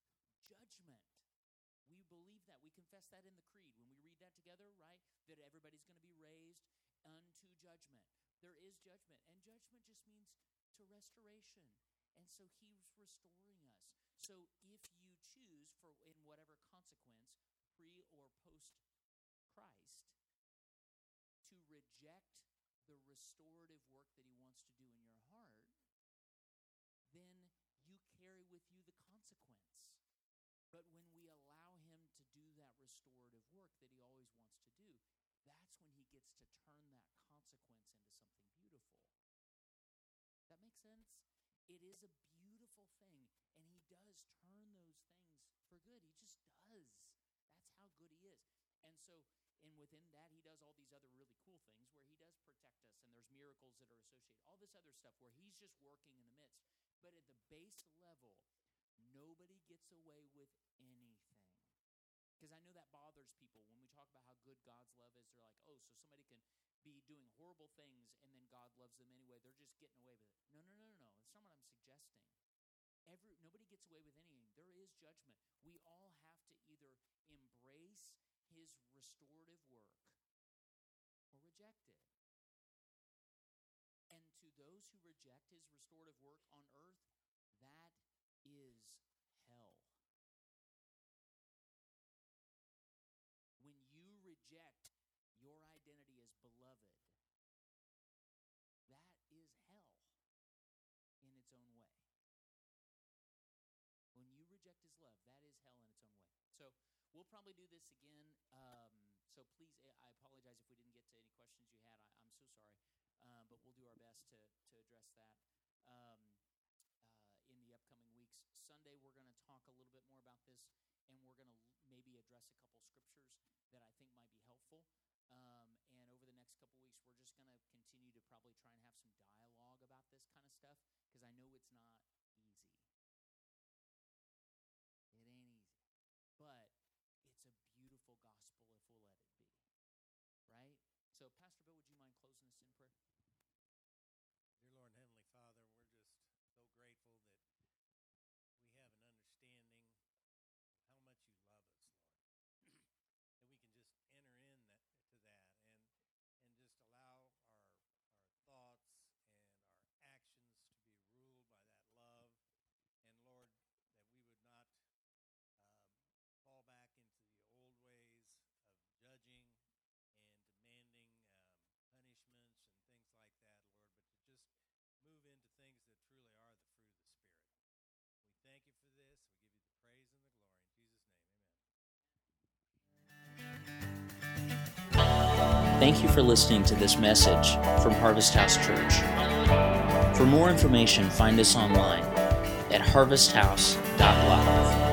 We believe that. We confess that in the creed. When we read that together, right, that everybody's going to be raised unto judgment. There is judgment. And judgment just means to restoration. And so he's restoring us. So if you choose for in whatever consequence, pre or post Christ, to reject the restorative work that he wants to do in your heart, then you carry with you the consequence. But when we allow him to do that restorative work that he always wants to do, that's when he gets to turn that consequence into something beautiful. That makes sense? It is a beautiful thing, and he does turn those things for good. He just does. That's how good he is. And so, and within that, he does all these other really cool things where he does protect us, and there's miracles that are associated, all this other stuff where he's just working in the midst. But at the base level, nobody gets away with anything. Because I know that bothers people when we talk about how good God's love is. They're like, oh, so somebody can be doing horrible things and then God loves them anyway. They're just getting away with it. No. It's not what I'm suggesting. Nobody gets away with anything. There is judgment. We all have to either embrace his restorative work or reject it. And to those who reject his restorative work on earth, that is hell. When you reject your identity as beloved, that is hell in its own way. When you reject his love, that is hell in its own way. So we'll probably do this again. So please, I apologize if we didn't get to any questions you had. I'm so sorry. But we'll do our best to address that. In the upcoming weeks. Sunday, we're going to talk a little bit more about this, and we're going to maybe address a couple scriptures that I think might be helpful. And over the next couple weeks, we're just going to continue to probably try and have some dialogue about this kind of stuff, because I know it's not easy. It ain't easy. But it's a beautiful gospel if we'll let it be. Right? So, Pastor Bill, would you mind closing us in prayer? Dear Lord and Heavenly Father, we're just so grateful that we have an understanding of how much you love us, Lord, that we can just enter in to that and just allow our thoughts and our actions to be ruled by that love. And Lord, that we would not fall back into the old ways of judging and demanding punishments and things like that, Lord, but to just move into things that truly are the fruit of the Spirit. We thank you for this. We give you the praise and the glory. In Jesus' name, amen. Thank you for listening to this message from Harvest House Church. For more information, find us online at harvesthouse.live.